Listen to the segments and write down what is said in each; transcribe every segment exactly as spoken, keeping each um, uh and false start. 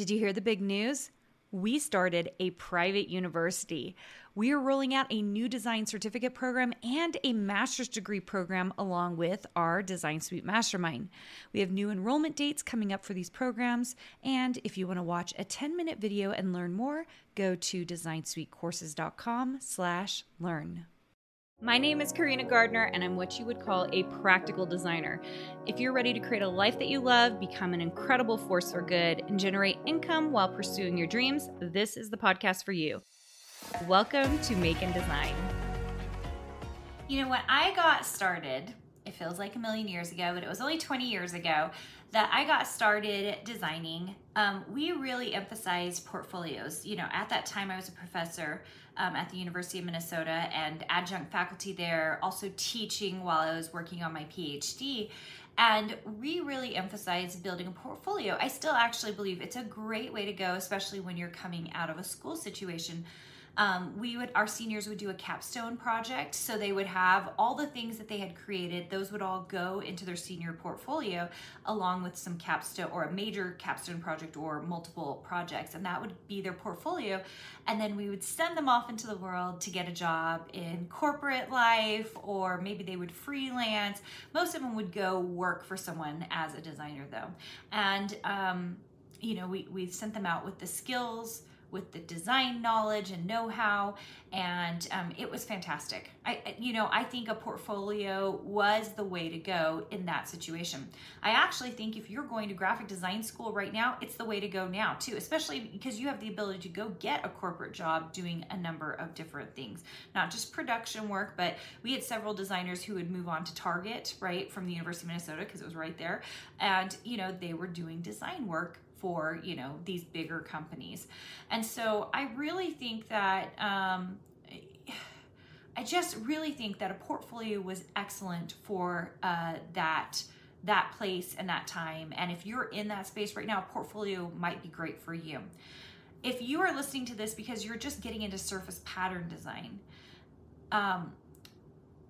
Did you hear the big news? We started a private university. We are rolling out a new design certificate program and a master's degree program along with our Design Suite Mastermind. We have new enrollment dates coming up for these programs, and if you want to watch a ten-minute video and learn more, go to design suite courses dot com slash learn. My name is Carina Gardner, and I'm what you would call a practical designer. If you're ready to create a life that you love, become an incredible force for good, and generate income while pursuing your dreams, this is the podcast for you. Welcome to Make and Design. You know, when I got started, it feels like a million years ago, but it was only twenty years ago that I got started designing. Um, we really emphasized portfolios. You know, at that time I was a professor Um, at the University of Minnesota and adjunct faculty there, also teaching while I was working on my PhD. And we really emphasize building a portfolio. I still actually believe it's a great way to go, especially when you're coming out of a school situation. Um, we would, our seniors would do a capstone project. So they would have all the things that they had created. Those would all go into their senior portfolio along with some capstone or a major capstone project or multiple projects. And that would be their portfolio. And then we would send them off into the world to get a job in corporate life, or maybe they would freelance. Most of them would go work for someone as a designer though. And, um, you know, we, we sent them out with the skills, with the design knowledge and know-how, and um, it was fantastic. I, you know, I think a portfolio was the way to go in that situation. I actually think if you're going to graphic design school right now, it's the way to go now too, especially because you have the ability to go get a corporate job doing a number of different things, not just production work, but we had several designers who would move on to Target, right, from the University of Minnesota, because it was right there, and, you know, they were doing design work for, you know, these bigger companies. And so I really think that, um, I just really think that a portfolio was excellent for uh, that that place and that time. And if you're in that space right now, a portfolio might be great for you. If you are listening to this because you're just getting into surface pattern design, um,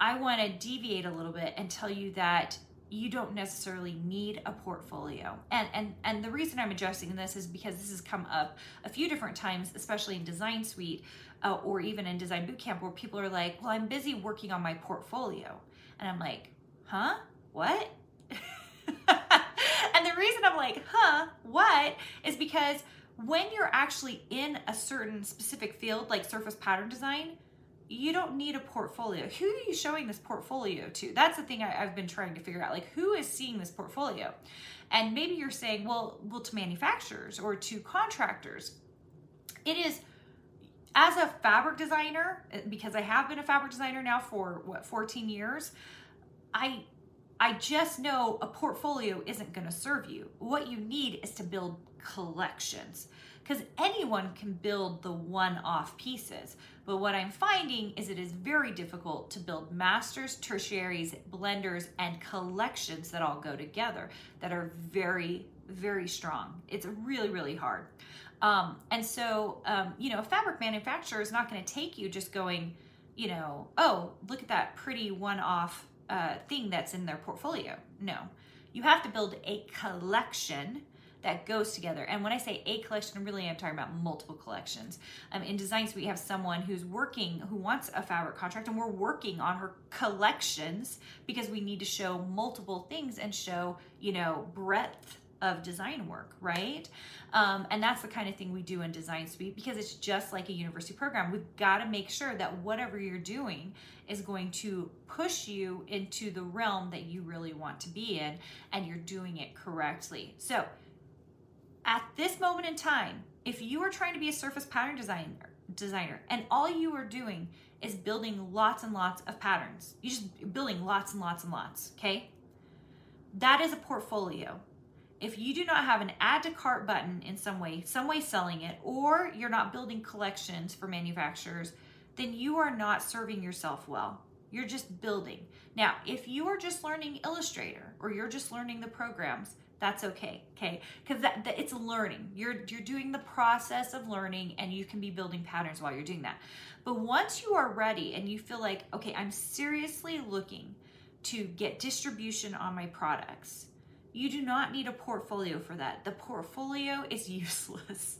I wanna deviate a little bit and tell you that you don't necessarily need a portfolio. And, and and the reason I'm addressing this is because this has come up a few different times, especially in Design Suite uh, or even in Design Bootcamp, where people are like, well, I'm busy working on my portfolio. And I'm like, huh, what? And the reason I'm like, huh, what, is because when you're actually in a certain specific field, like surface pattern design, you don't need a portfolio. Who are you showing this portfolio to? That's the thing I, I've been trying to figure out. Like, who is seeing this portfolio? And maybe you're saying, well, well, to manufacturers or to contractors. It is, as a fabric designer, because I have been a fabric designer now for, what, fourteen years, I I just know a portfolio isn't going to serve you. What you need is to build collections, because anyone can build the one-off pieces. But what I'm finding is it is very difficult to build masters, tertiaries, blenders, and collections that all go together that are very, very strong. It's really, really hard. Um, and so, um, you know, a fabric manufacturer is not going to take you just going, you know, oh, look at that pretty one-off uh, thing that's in their portfolio. No, you have to build a collection that goes together. And when I say a collection, really I'm talking about multiple collections. Um, in Design Suite, we have someone who's working, who wants a fabric contract, and we're working on her collections because we need to show multiple things and show, you know, breadth of design work, right? Um, and that's the kind of thing we do in Design Suite, because it's just like a university program. We've got to make sure that whatever you're doing is going to push you into the realm that you really want to be in, and you're doing it correctly. So, at this moment in time, if you are trying to be a surface pattern designer designer, and all you are doing is building lots and lots of patterns, you're just building lots and lots and lots, okay? That is a portfolio. If you do not have an add to cart button in some way, some way selling it, or you're not building collections for manufacturers, then you are not serving yourself well. You're just building. Now, if you are just learning Illustrator, or you're just learning the programs, that's okay, okay? Because that, that it's learning. You're you're doing the process of learning, and you can be building patterns while you're doing that. But once you are ready and you feel like, okay, I'm seriously looking to get distribution on my products, You do not need a portfolio for that. The portfolio is useless.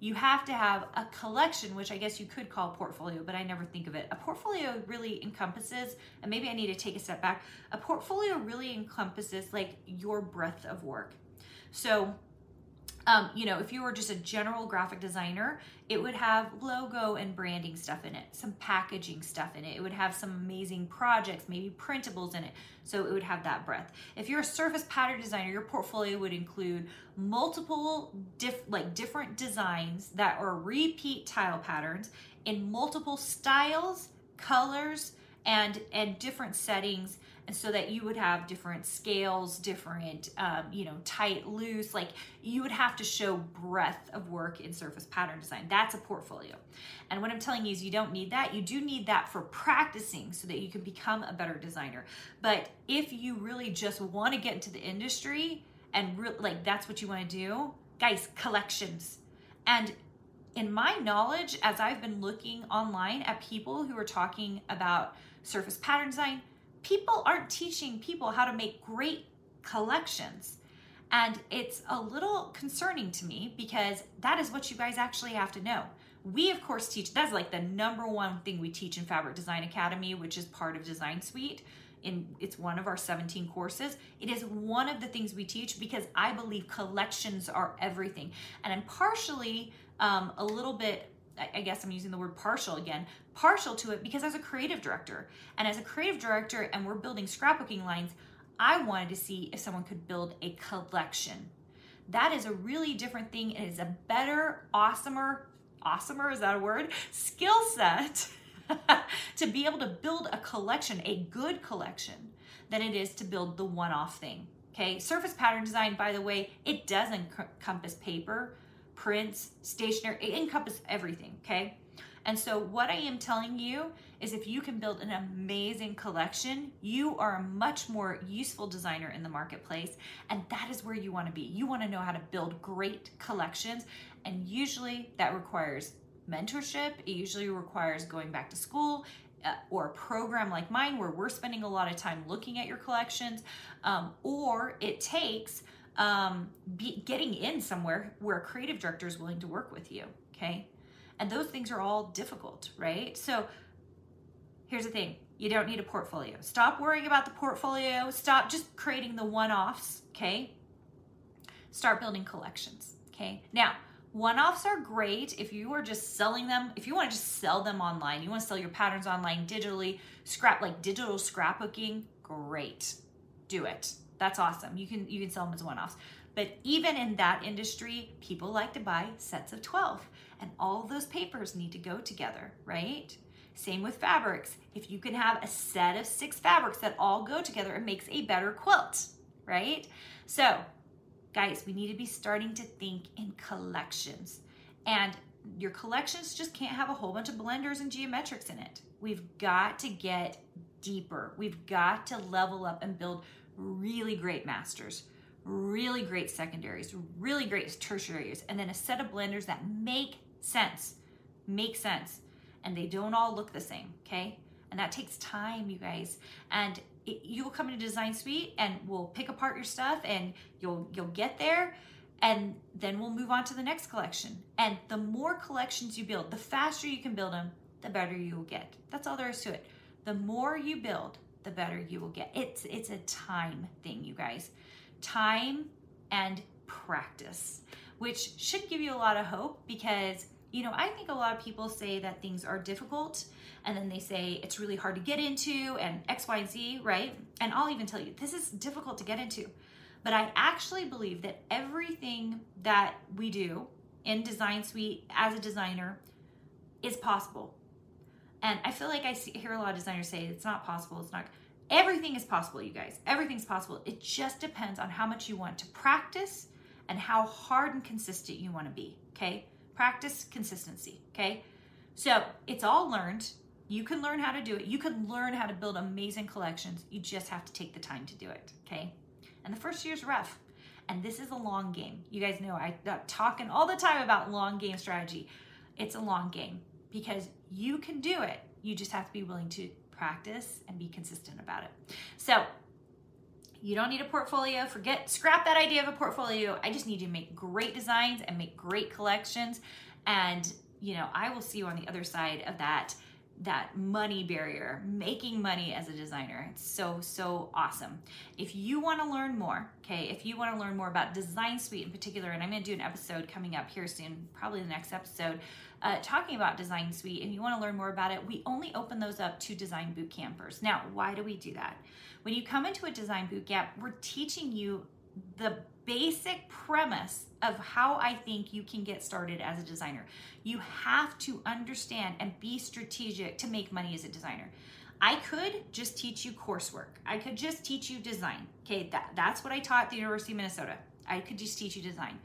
You have to have a collection, which I guess you could call portfolio, but I never think of it. A portfolio really encompasses, and maybe I need to take a step back. A portfolio really encompasses like your breadth of work. So, um, you know, if you were just a general graphic designer, it would have logo and branding stuff in it, some packaging stuff in it. It would have some amazing projects, maybe printables in it. So it would have that breadth. If you're a surface pattern designer, your portfolio would include multiple diff, like different designs that are repeat tile patterns in multiple styles, colors, and, and different settings. And so that you would have different scales, different, um, you know, tight, loose, like you would have to show breadth of work in surface pattern design. That's a portfolio. And what I'm telling you is you don't need that. You do need that for practicing so that you can become a better designer. But if you really just want to get into the industry and re- like that's what you want to do, guys, collections. And in my knowledge, as I've been looking online at people who are talking about surface pattern design, people aren't teaching people how to make great collections. And it's a little concerning to me because that is what you guys actually have to know. We, of course, teach, that's like the number one thing we teach in Fabric Design Academy, which is part of Design Suite. In, it's one of our seventeen courses. It is one of the things we teach because I believe collections are everything. And I'm partially um, a little bit I guess I'm using the word partial again, partial to it because as a creative director and as a creative director and we're building scrapbooking lines, I wanted to see if someone could build a collection. That is a really different thing. It is a better, awesomer, awesomer, is that a word? Skill set to be able to build a collection, a good collection, than it is to build the one-off thing, okay? Surface pattern design, by the way, it does encompass paper, prints, stationery, it encompasses everything, okay? And so what I am telling you is if you can build an amazing collection, you are a much more useful designer in the marketplace, and that is where you want to be. You want to know how to build great collections, and usually that requires mentorship. It usually requires going back to school uh, or a program like mine where we're spending a lot of time looking at your collections, um, or it takes um, be getting in somewhere where a creative director is willing to work with you. Okay. And those things are all difficult, right? So here's the thing. You don't need a portfolio. Stop worrying about the portfolio. Stop just creating the one-offs. Okay. Start building collections. Okay. Now one-offs are great if you are just selling them. If you want to just sell them online, you want to sell your patterns online digitally, scrap like digital scrapbooking. Great. Do it. That's awesome. You can you can sell them as one-offs. But even in that industry, people like to buy sets of twelve, and all those papers need to go together, right? Same with fabrics. If you can have a set of six fabrics that all go together, it makes a better quilt, right? So, guys, we need to be starting to think in collections. And your collections just can't have a whole bunch of blenders and geometrics in it. We've got to get deeper. We've got to level up and build really great masters, really great secondaries, really great tertiaries, and then a set of blenders that make sense, make sense. And they don't all look the same, okay? And that takes time, you guys. And it, you'll come into Design Suite and we'll pick apart your stuff and you'll you'll get there. And then we'll move on to the next collection. And the more collections you build, the faster you can build them, the better you will get. That's all there is to it. The more you build, the better you will get. It's it's a time thing, you guys. Time and practice, which should give you a lot of hope because, you know, I think a lot of people say that things are difficult and then they say it's really hard to get into and X, Y, and Z, right? And I'll even tell you, this is difficult to get into. But I actually believe that everything that we do in Design Suite as a designer is possible. And I feel like I see, hear a lot of designers say, it's not possible, it's not. Everything is possible, you guys. Everything's possible. It just depends on how much you want to practice and how hard and consistent you want to be, okay? Practice consistency, okay? So it's all learned. You can learn how to do it. You can learn how to build amazing collections. You just have to take the time to do it, okay? And the first year's rough. And this is a long game. You guys know I'm talking all the time about long game strategy. It's a long game because you can do it. You just have to be willing to practice and be consistent about it. So You don't need a portfolio. Forget, scrap that idea of a portfolio. I just need you to make great designs and make great collections. And, you know, I will see you on the other side of that, that money barrier, making money as a designer. It's so, so awesome. If you want to learn more, okay, if you want to learn more about Design Suite in particular, and I'm going to do an episode coming up here soon, probably the next episode, Uh, talking about Design Suite, and you want to learn more about it, we only open those up to Design Bootcampers. Now, why do we do that? When you come into a Design Bootcamp, we're teaching you the basic premise of how I think you can get started as a designer. You have to understand and be strategic to make money as a designer. I could just teach you coursework. I could just teach you design. Okay, that, that's what I taught at the University of Minnesota. I could just teach you design.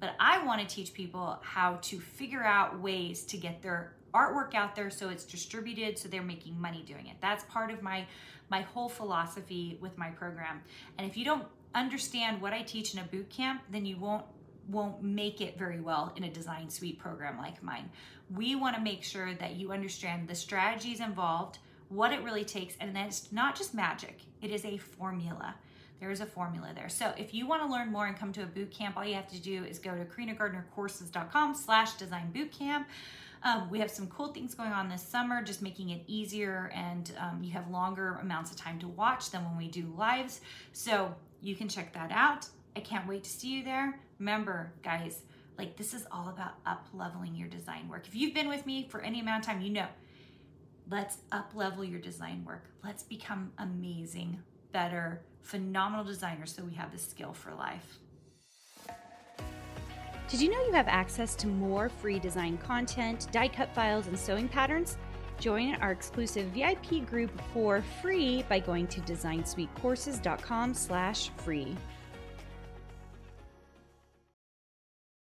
But I want to teach people how to figure out ways to get their artwork out there so it's distributed, so they're making money doing it. That's part of my, my whole philosophy with my program. And if you don't understand what I teach in a boot camp, then you won't won't make it very well in a Design Suite program like mine. We want to make sure that you understand the strategies involved, what it really takes, and that it's not just magic. It is a formula. There is a formula there. So if you want to learn more and come to a boot camp, all you have to do is go to carina gardner courses dot com slash design bootcamp. Um, we have some cool things going on this summer, just making it easier, and um, you have longer amounts of time to watch than when we do lives. So you can check that out. I can't wait to see you there. Remember, guys, like, this is all about up-leveling your design work. If you've been with me for any amount of time, you know, let's up-level your design work. Let's become amazing, better, phenomenal designers, so we have the skill for life. Did you know you have access to more free design content, die cut files, and sewing patterns? Join our exclusive V I P group for free by going to design suite courses dot com slash free.